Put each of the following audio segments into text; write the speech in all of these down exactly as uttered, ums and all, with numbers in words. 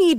need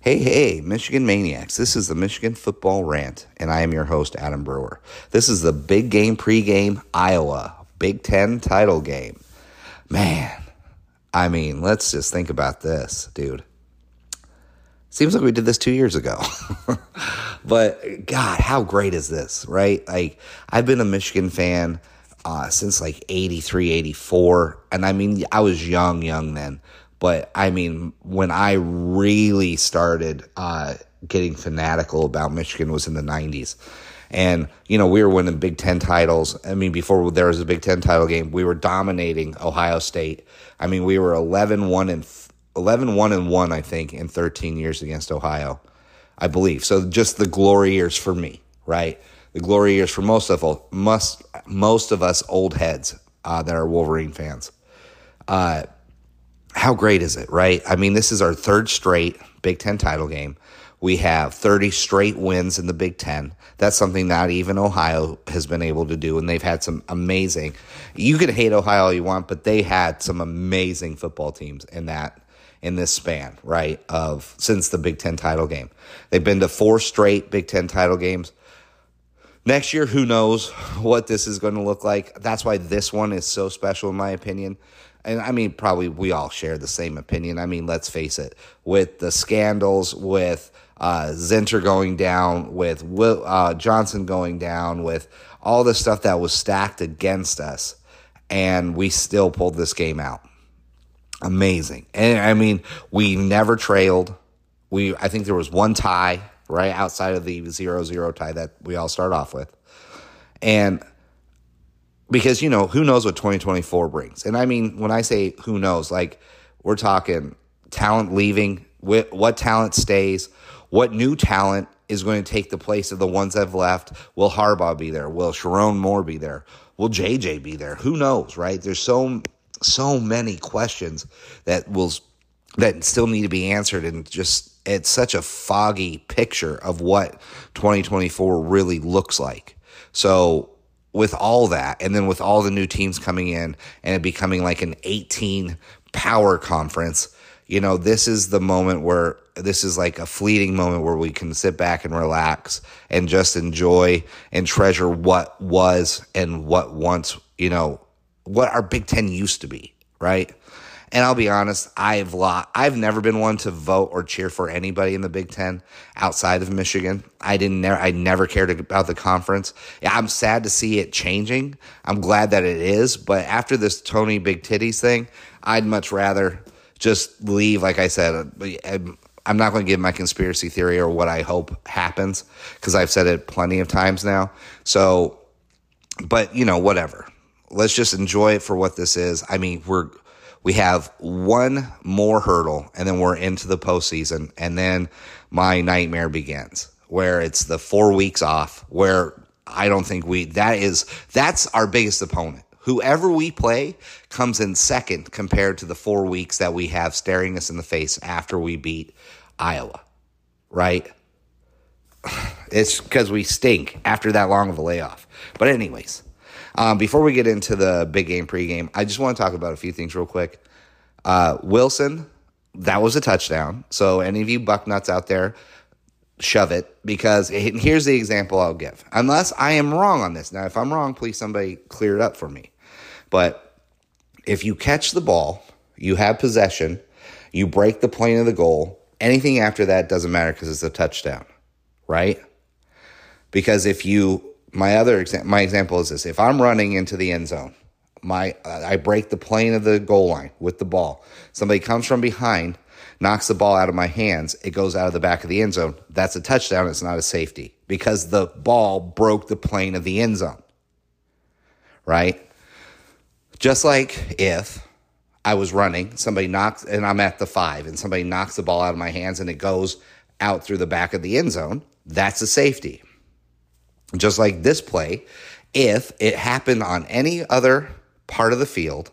Hey, hey, Michigan Maniacs. This is the Michigan Football Rant, and I am your host, Adam Brewer. This is the big game pregame Iowa Big Ten title game. Man, I mean, let's just think about this, dude. Seems like we did this two years ago. But, God, how great is this, right? Like, I've been a Michigan fan uh, since, like, eighty-three, eighty-four. And, I mean, I was young, young then. But, I mean, when I really started uh, getting fanatical about Michigan was in the nineties. And, you know, we were winning Big Ten titles. I mean, before there was a Big Ten title game, we were dominating Ohio State. I mean, we were eleven one and eleven one and one, I think, in thirteen years against Ohio, I believe. So just the glory years for me, right? The glory years for most of most, most of us old heads uh, that are Wolverine fans. Uh, how great is it, right? I mean, this is our third straight Big Ten title game. We have thirty straight wins in the Big Ten. That's something not even Ohio has been able to do, and they've had some amazing – you can hate Ohio all you want, but they had some amazing football teams in that – in this span, right, of since the Big Ten title game. They've been to four straight Big Ten title games. Next year, who knows what this is going to look like. That's why this one is so special, in my opinion. And, I mean, probably we all share the same opinion. I mean, let's face it, with the scandals, with uh, Zinter going down, with Will uh, Johnson going down, with all the stuff that was stacked against us, and we still pulled this game out. Amazing. And I mean, we never trailed. We, I think there was one tie, right, outside of the zero zero tie that we all start off with. And because, you know, who knows what twenty twenty-four brings. And I mean, when I say who knows, like we're talking talent leaving, what talent stays, what new talent is going to take the place of the ones that have left. Will Harbaugh be there? Will Sharon Moore be there? Will J J be there? Who knows, right? There's so So many questions that will that still need to be answered, and just it's such a foggy picture of what twenty twenty-four really looks like. So with all that, and then with all the new teams coming in and it becoming like an eighteen power conference, you know, this is the moment where this is like a fleeting moment where we can sit back and relax and just enjoy and treasure what was and what once, you know, what our Big Ten used to be, right? And I'll be honest, I've lo- I've never been one to vote or cheer for anybody in the Big Ten outside of Michigan. I didn't. Ne- I never cared about the conference. I'm sad to see it changing. I'm glad that it is. But after this Tony Big Titties thing, I'd much rather just leave. Like I said, I'm not going to give my conspiracy theory or what I hope happens because I've said it plenty of times now. So, but, you know, whatever. Let's just enjoy it for what this is. I mean, we're we have one more hurdle, and then we're into the postseason, and then my nightmare begins, where it's the four weeks off, where I don't think we that is that's our biggest opponent. Whoever we play comes in second compared to the four weeks that we have staring us in the face after we beat Iowa, right? It's because we stink after that long of a layoff. But anyways. Um, before we get into the big game pregame, I just want to talk about a few things real quick. Uh, Wilson, that was a touchdown. So any of you bucknuts out there, shove it, because it, here's the example I'll give. Unless I am wrong on this. Now, if I'm wrong, please somebody clear it up for me. But if you catch the ball, you have possession, you break the plane of the goal, anything after that doesn't matter because it's a touchdown, right? Because if you... My other exa- my example is this. If I'm running into the end zone, my uh, I break the plane of the goal line with the ball. Somebody comes from behind, knocks the ball out of my hands. It goes out of the back of the end zone. That's a touchdown. It's not a safety because the ball broke the plane of the end zone, right? Just like if I was running, somebody knocks, and I'm at the five, and somebody knocks the ball out of my hands, and it goes out through the back of the end zone. That's a safety. Just like this play, if it happened on any other part of the field,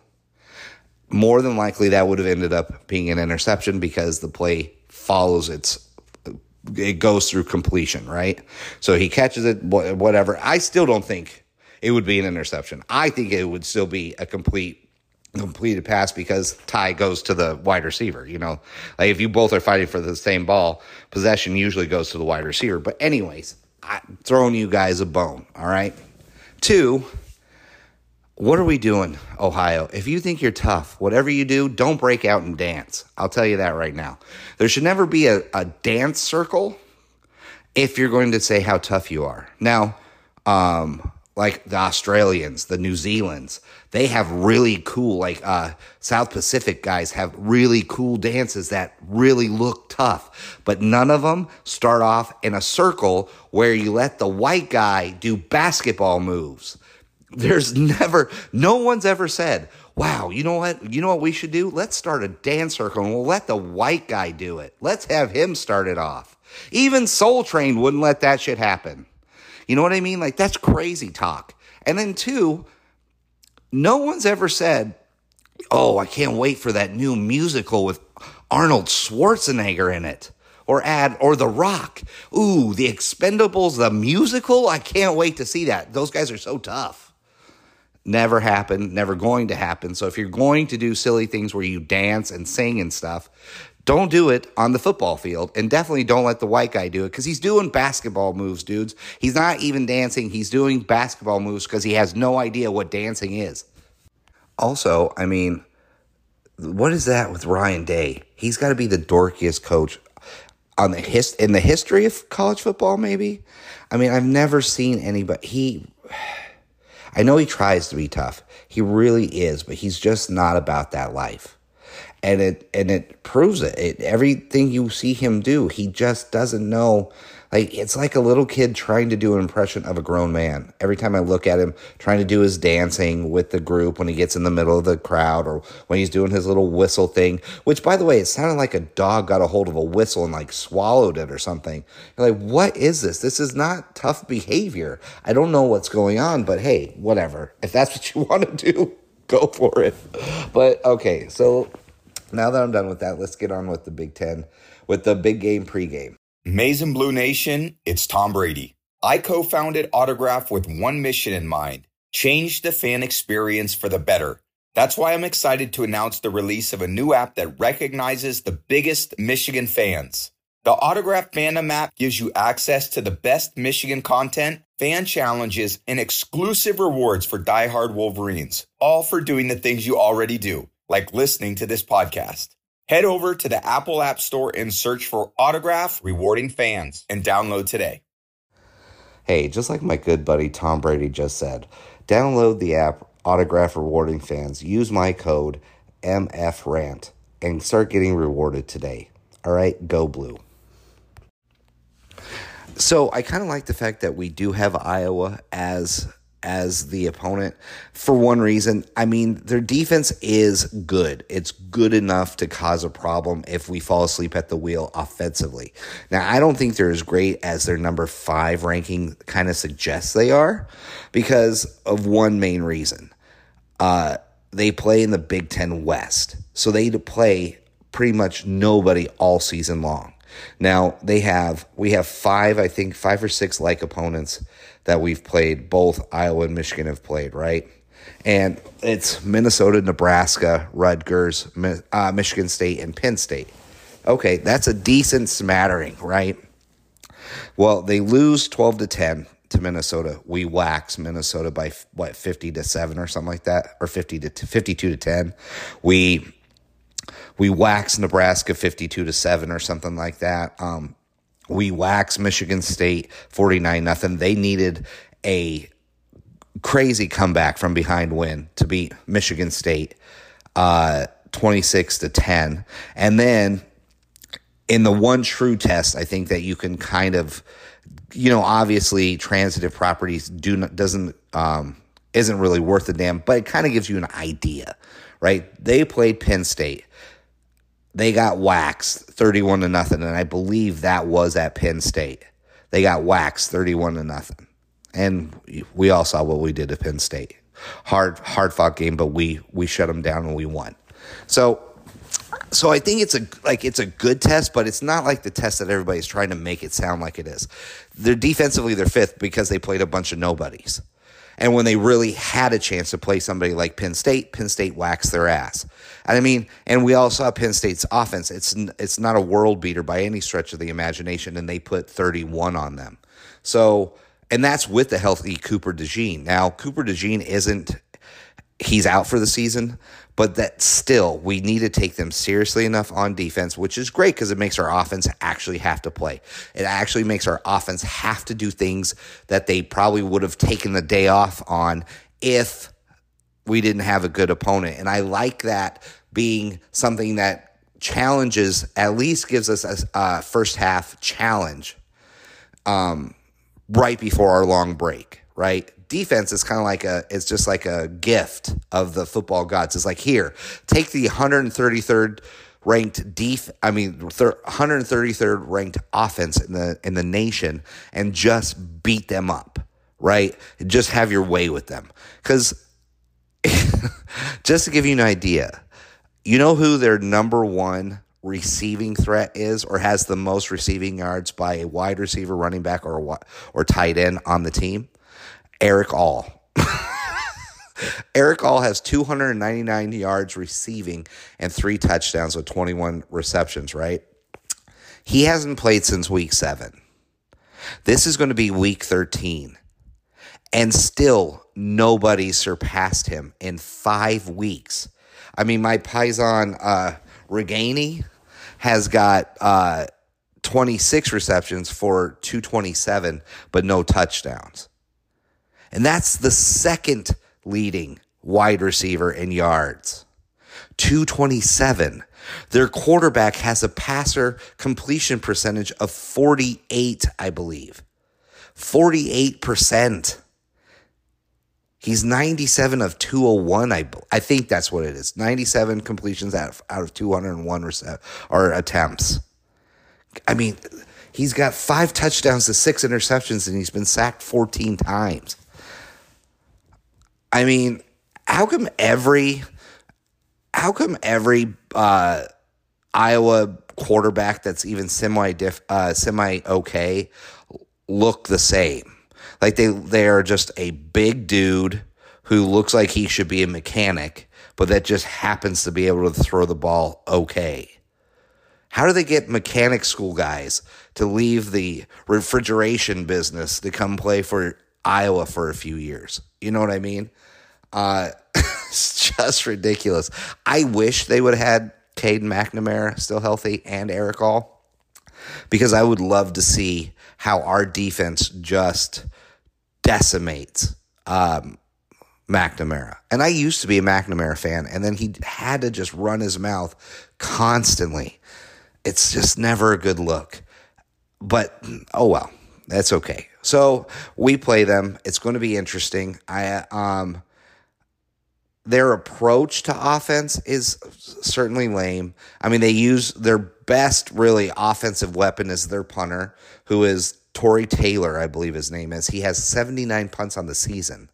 more than likely that would have ended up being an interception because the play follows its, it goes through completion, right? So he catches it, whatever. I still don't think it would be an interception. I think it would still be a complete completed pass because Ty goes to the wide receiver. You know, like if you both are fighting for the same ball, possession usually goes to the wide receiver. But anyways, I'm throwing you guys a bone, all right? Two, what are we doing, Ohio? If you think you're tough, whatever you do, don't break out and dance. I'll tell you that right now. There should never be a, a dance circle if you're going to say how tough you are. Now, um... like the Australians, the New Zealands, they have really cool, like uh, South Pacific guys have really cool dances that really look tough. But none of them start off in a circle where you let the white guy do basketball moves. There's never, no one's ever said, wow, you know what? You know what we should do? Let's start a dance circle and we'll let the white guy do it. Let's have him start it off. Even Soul Train wouldn't let that shit happen. You know what I mean? Like, that's crazy talk. And then, two, no one's ever said, oh, I can't wait for that new musical with Arnold Schwarzenegger in it. Or add, or The Rock. Ooh, The Expendables, the musical? I can't wait to see that. Those guys are so tough. Never happened, never going to happen. So if you're going to do silly things where you dance and sing and stuff, don't do it on the football field, and definitely don't let the white guy do it because he's doing basketball moves, dudes. He's not even dancing. He's doing basketball moves because he has no idea what dancing is. Also, I mean, what is that with Ryan Day? He's got to be the dorkiest coach on the his- in the history of college football, maybe? I mean, I've never seen anybody. He, I know he tries to be tough. He really is, but he's just not about that life. And it and it proves it. it. Everything you see him do, he just doesn't know. Like, it's like a little kid trying to do an impression of a grown man. Every time I look at him trying to do his dancing with the group when he gets in the middle of the crowd or when he's doing his little whistle thing, which, by the way, it sounded like a dog got a hold of a whistle and, like, swallowed it or something. You're like, what is this? This is not tough behavior. I don't know what's going on, but, hey, whatever. If that's what you want to do, go for it. But, okay, so... now that I'm done with that, let's get on with the Big Ten, with the big game pregame. Maize and Blue Nation, it's Tom Brady. I co-founded Autograph with one mission in mind, change the fan experience for the better. That's why I'm excited to announce the release of a new app that recognizes the biggest Michigan fans. The Autograph Fandom app gives you access to the best Michigan content, fan challenges, and exclusive rewards for diehard Wolverines, all for doing the things you already do, like listening to this podcast. Head over to the Apple App Store and search for Autograph Rewarding Fans and download today. Hey, just like my good buddy Tom Brady just said, download the app Autograph Rewarding Fans, use my code M F Rant, and start getting rewarded today. All right, go blue. So I kind of like the fact that we do have Iowa as... as the opponent for one reason. I mean, their defense is good. It's good enough to cause a problem if we fall asleep at the wheel offensively. Now, I don't think they're as great as their number five ranking kind of suggests they are because of one main reason. Uh, they play in the Big Ten West, so they play pretty much nobody all season long. Now, they have we have five, I think, five or six like opponents that we've played. Both Iowa and Michigan have played, right? And it's Minnesota, Nebraska, Rutgers, uh, Michigan State, and Penn State. Okay, that's a decent smattering, right? Well, they lose twelve to ten to Minnesota. We wax Minnesota by, what, fifty to seven or something like that? Or fifty to fifty-two to ten. We... We wax Nebraska fifty-two to seven or something like that. Um, we wax Michigan State forty-nine nothing. They needed a crazy comeback from behind win to beat Michigan State uh, twenty-six to ten. And then in the one true test, I think that you can kind of, you know, obviously transitive properties do not, doesn't um, isn't really worth a damn, but it kind of gives you an idea. right? They played Penn State. They got waxed thirty-one to nothing, and I believe that was at Penn State. They got waxed thirty-one to nothing, and we all saw what we did to Penn State. Hard, hard fought game, but we we shut them down and we won. So, so I think it's a like it's a good test, but it's not like the test that everybody's trying to make it sound like it is. They're defensively they're fifth because they played a bunch of nobodies, and when they really had a chance to play somebody like Penn State, Penn State waxed their ass. I mean, and we all saw Penn State's offense. It's it's not a world beater by any stretch of the imagination, and they put thirty-one on them. So, and that's with the healthy Cooper DeGene. Now, Cooper DeGene isn't – he's out for the season, but that still we need to take them seriously enough on defense, which is great because it makes our offense actually have to play. It actually makes our offense have to do things that they probably would have taken the day off on if we didn't have a good opponent. And I like that being something that challenges, at least gives us a uh, first half challenge um, right before our long break, right? Defense is kind of like a, it's just like a gift of the football gods. It's like, here, take the one hundred thirty-third ranked def, I mean, thir- one hundred thirty-third ranked offense in the, in the nation and just beat them up, right? Just have your way with them. 'Cause just to give you an idea, you know who their number one receiving threat is or has the most receiving yards by a wide receiver, running back, or or tight end on the team? Eric All. Eric All has two hundred ninety-nine yards receiving and three touchdowns with twenty-one receptions, right? He hasn't played since week seven. This is going to be week thirteen. And still, nobody surpassed him in five weeks. I mean, my paisan uh, Regani has got uh, twenty-six receptions for two twenty-seven, but no touchdowns. And that's the second leading wide receiver in yards. two twenty-seven. Their quarterback has a passer completion percentage of forty-eight, I believe. forty-eight percent. He's ninety-seven of two oh one, I I think that's what it is. ninety-seven completions out of, out of two hundred one rece- or attempts. I mean, he's got five touchdowns to six interceptions, and he's been sacked fourteen times. I mean, how come every how come every uh, Iowa quarterback that's even semi diff, uh, semi okay look the same? Like, they, they are just a big dude who looks like he should be a mechanic, but that just happens to be able to throw the ball okay. How do they get mechanic school guys to leave the refrigeration business to come play for Iowa for a few years? You know what I mean? Uh, it's just ridiculous. I wish they would have had Cade McNamara still healthy and Eric All, because I would love to see how our defense just decimates um, McNamara. And I used to be a McNamara fan, and then he had to just run his mouth constantly. It's just never a good look. But, oh well, that's okay. So we play them. It's going to be interesting. I um, their approach to offense is certainly lame. I mean, they use their best, really, offensive weapon is their punter, who is Tory Taylor, I believe his name is. He has seventy-nine punts on the season,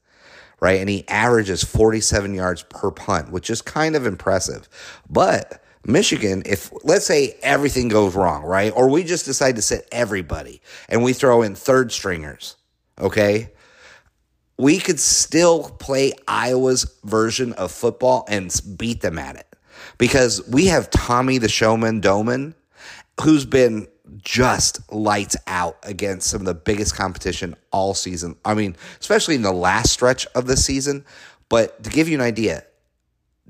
right? And he averages forty-seven yards per punt, which is kind of impressive. But Michigan, if let's say everything goes wrong, right? Or we just decide to sit everybody and we throw in third stringers, okay? We could still play Iowa's version of football and beat them at it, because we have Tommy the Showman Doman, who's been just lights out against some of the biggest competition all season. I mean, especially in the last stretch of the season. But to give you an idea,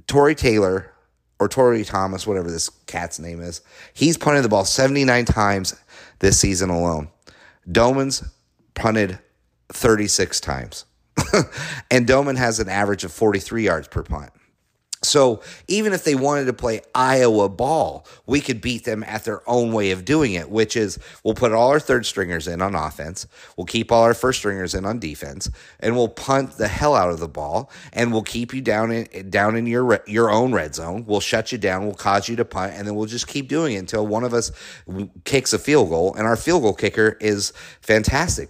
Tory Taylor or Tory Thomas, whatever this cat's name is, he's punted the ball seventy-nine times this season alone. Doman's punted thirty-six times. And Doman has an average of forty-three yards per punt. So even if they wanted to play Iowa ball, we could beat them at their own way of doing it, which is we'll put all our third stringers in on offense, we'll keep all our first stringers in on defense, and we'll punt the hell out of the ball, and we'll keep you down in down in your your own red zone. We'll shut you down, we'll cause you to punt, and then we'll just keep doing it until one of us kicks a field goal, and our field goal kicker is fantastic.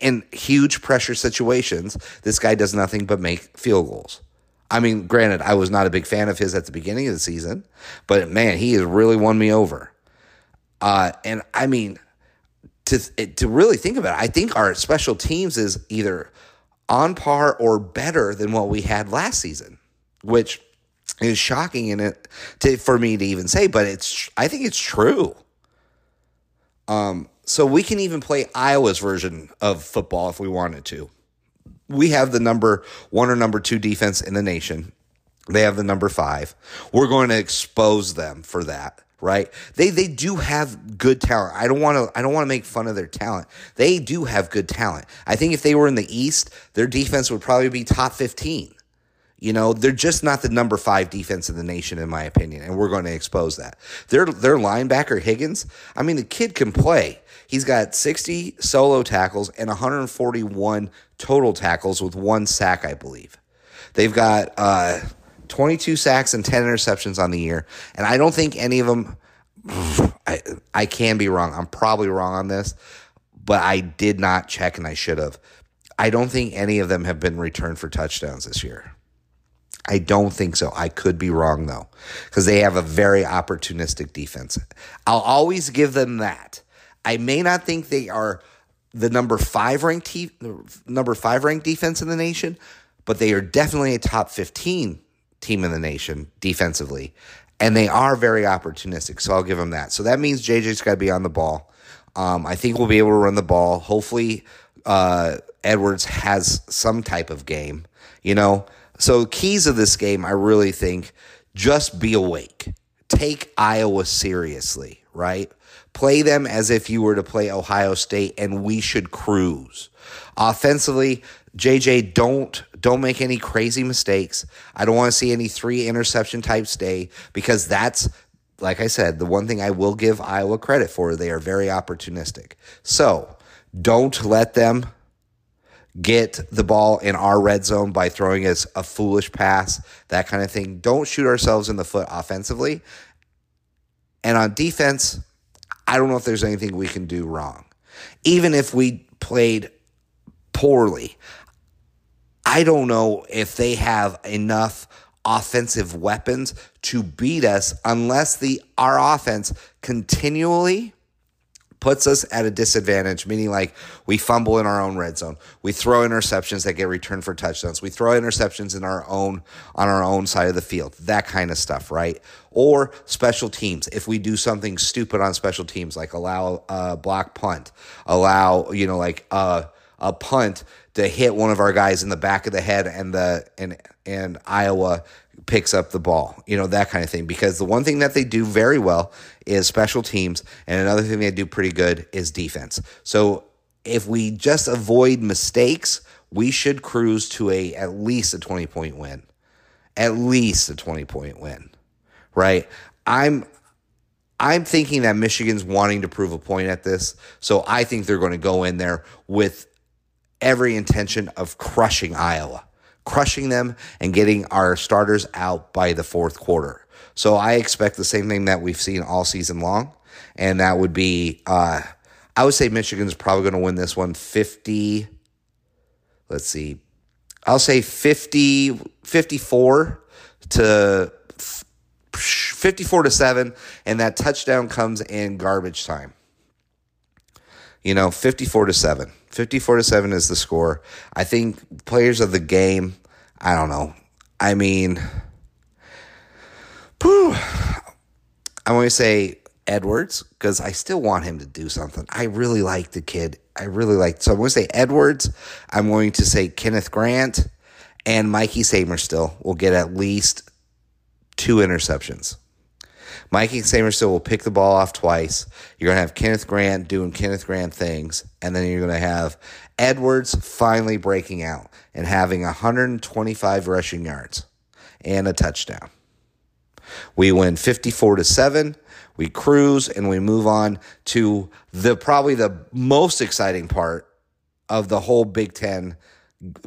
In huge pressure situations, this guy does nothing but make field goals. I mean, granted, I was not a big fan of his at the beginning of the season, but man, he has really won me over. Uh, and I mean, to to really think about it, I think our special teams is either on par or better than what we had last season, which is shocking in it to, for me to even say, but it's I think it's true. Um, so we can even play Iowa's version of football if we wanted to. We have the number one or number two defense in the nation. They have the number five. We're going to expose them for that, right? They they do have good talent. I don't want to I don't want to make fun of their talent. They do have good talent. I think if they were in the East, their defense would probably be top fifteen. You know, they're just not the number five defense in the nation, in my opinion, and we're going to expose that. Their their linebacker Higgins, I mean, the kid can play. He's got sixty solo tackles and one hundred forty-one total tackles with one sack, I believe. They've got uh, twenty-two sacks and ten interceptions on the year, and I don't think any of them I, I can be wrong. I'm probably wrong on this, but I did not check, and I should have. I don't think any of them have been returned for touchdowns this year. I don't think so. I could be wrong, though, because they have a very opportunistic defense. I'll always give them that. I may not think they are the number five ranked te- number five ranked defense in the nation, but they are definitely a top fifteen team in the nation defensively, and they are very opportunistic, so I'll give them that. So that means J J's got to be on the ball. Um, I think we'll be able to run the ball. Hopefully uh, Edwards has some type of game, you know. So keys of this game, I really think, just be awake. Take Iowa seriously, right? Play them as if you were to play Ohio State, and we should cruise. Offensively, J J, don't don't make any crazy mistakes. I don't want to see any three interception types day, because that's, like I said, the one thing I will give Iowa credit for. They are very opportunistic. So don't let them get the ball in our red zone by throwing us a foolish pass, that kind of thing. Don't shoot ourselves in the foot offensively. And on defense, I don't know if there's anything we can do wrong. Even if we played poorly, I don't know if they have enough offensive weapons to beat us unless the our offense continually puts us at a disadvantage, meaning like we fumble in our own red zone. We throw interceptions that get returned for touchdowns. We throw interceptions in our own on our own side of the field, that kind of stuff, right? Or special teams. If we do something stupid on special teams, like allow a block punt, allow, you know, like a, a punt to hit one of our guys in the back of the head and the and and Iowa picks up the ball, you know, that kind of thing. Because the one thing that they do very well is special teams, and another thing they do pretty good is defense. So if we just avoid mistakes, we should cruise to a at least a twenty-point win. At least a twenty-point win, right? I'm I'm thinking that Michigan's wanting to prove a point at this, so I think they're going to go in there with every intention of crushing Iowa. Crushing them and getting our starters out by the fourth quarter. So I expect the same thing that we've seen all season long, and that would be, uh, I would say Michigan's probably going to win this one fifty, let's see, I'll say fifty, fifty-four to fifty-four to seven, and that touchdown comes in garbage time. You know, fifty-four to seven. fifty-four to seven is the score. I think players of the game, I don't know. I mean, whew, I'm going to say Edwards because I still want him to do something. I really like the kid. I really like. So I'm going to say Edwards. I'm going to say Kenneth Grant and Mikey Samer still will get at least two interceptions. Mikey Samerso will pick the ball off twice. You're going to have Kenneth Grant doing Kenneth Grant things, and then you're going to have Edwards finally breaking out and having one hundred twenty-five rushing yards and a touchdown. We win fifty-four to seven. We cruise, and we move on to the probably the most exciting part of the whole Big Ten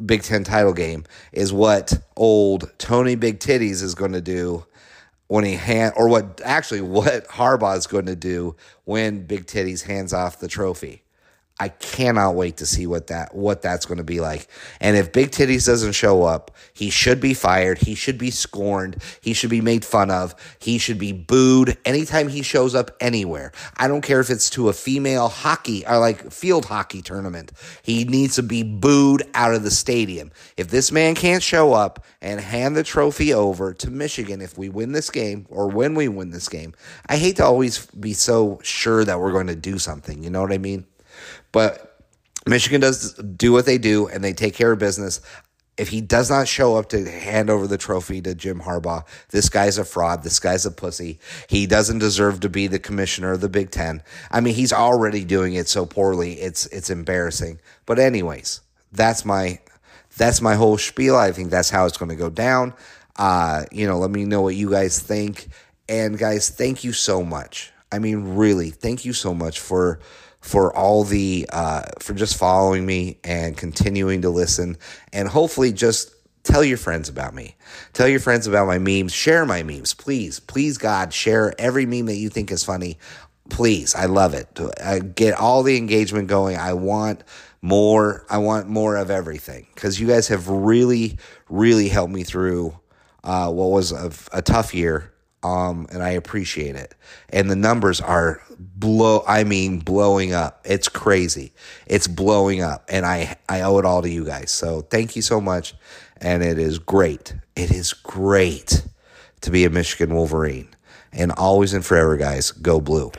Big Ten title game is what old Tony Big Titties is going to do when he hand, or what actually what Harbaugh is going to do when Big Titties hands off the trophy. I cannot wait to see what that what that's going to be like. And if Big Titties doesn't show up, he should be fired. He should be scorned. He should be made fun of. He should be booed anytime he shows up anywhere. I don't care if it's to a female hockey or like field hockey tournament. He needs to be booed out of the stadium. If this man can't show up and hand the trophy over to Michigan if we win this game or when we win this game, I hate to always be so sure that we're going to do something. You know what I mean? But Michigan does do what they do, and they take care of business. If he does not show up to hand over the trophy to Jim Harbaugh, this guy's a fraud. This guy's a pussy. He doesn't deserve to be the commissioner of the Big Ten. I mean, he's already doing it so poorly. It's it's embarrassing. But anyways, that's my that's my whole spiel. I think that's how it's going to go down. Uh, you know, let me know what you guys think. And guys, thank you so much. I mean, really, thank you so much for. for all the, uh, for just following me and continuing to listen, and hopefully just tell your friends about me. Tell your friends about my memes. Share my memes, please. Please, God, share every meme that you think is funny. Please, I love it. I get all the engagement going. I want more. I want more of everything, because you guys have really, really helped me through uh, what was a, a tough year. Um, and I appreciate it. And the numbers are blow. I mean, blowing up. It's crazy. It's blowing up. And I, I owe it all to you guys. So thank you so much. And it is great. It is great to be a Michigan Wolverine. And always and forever, guys, go blue.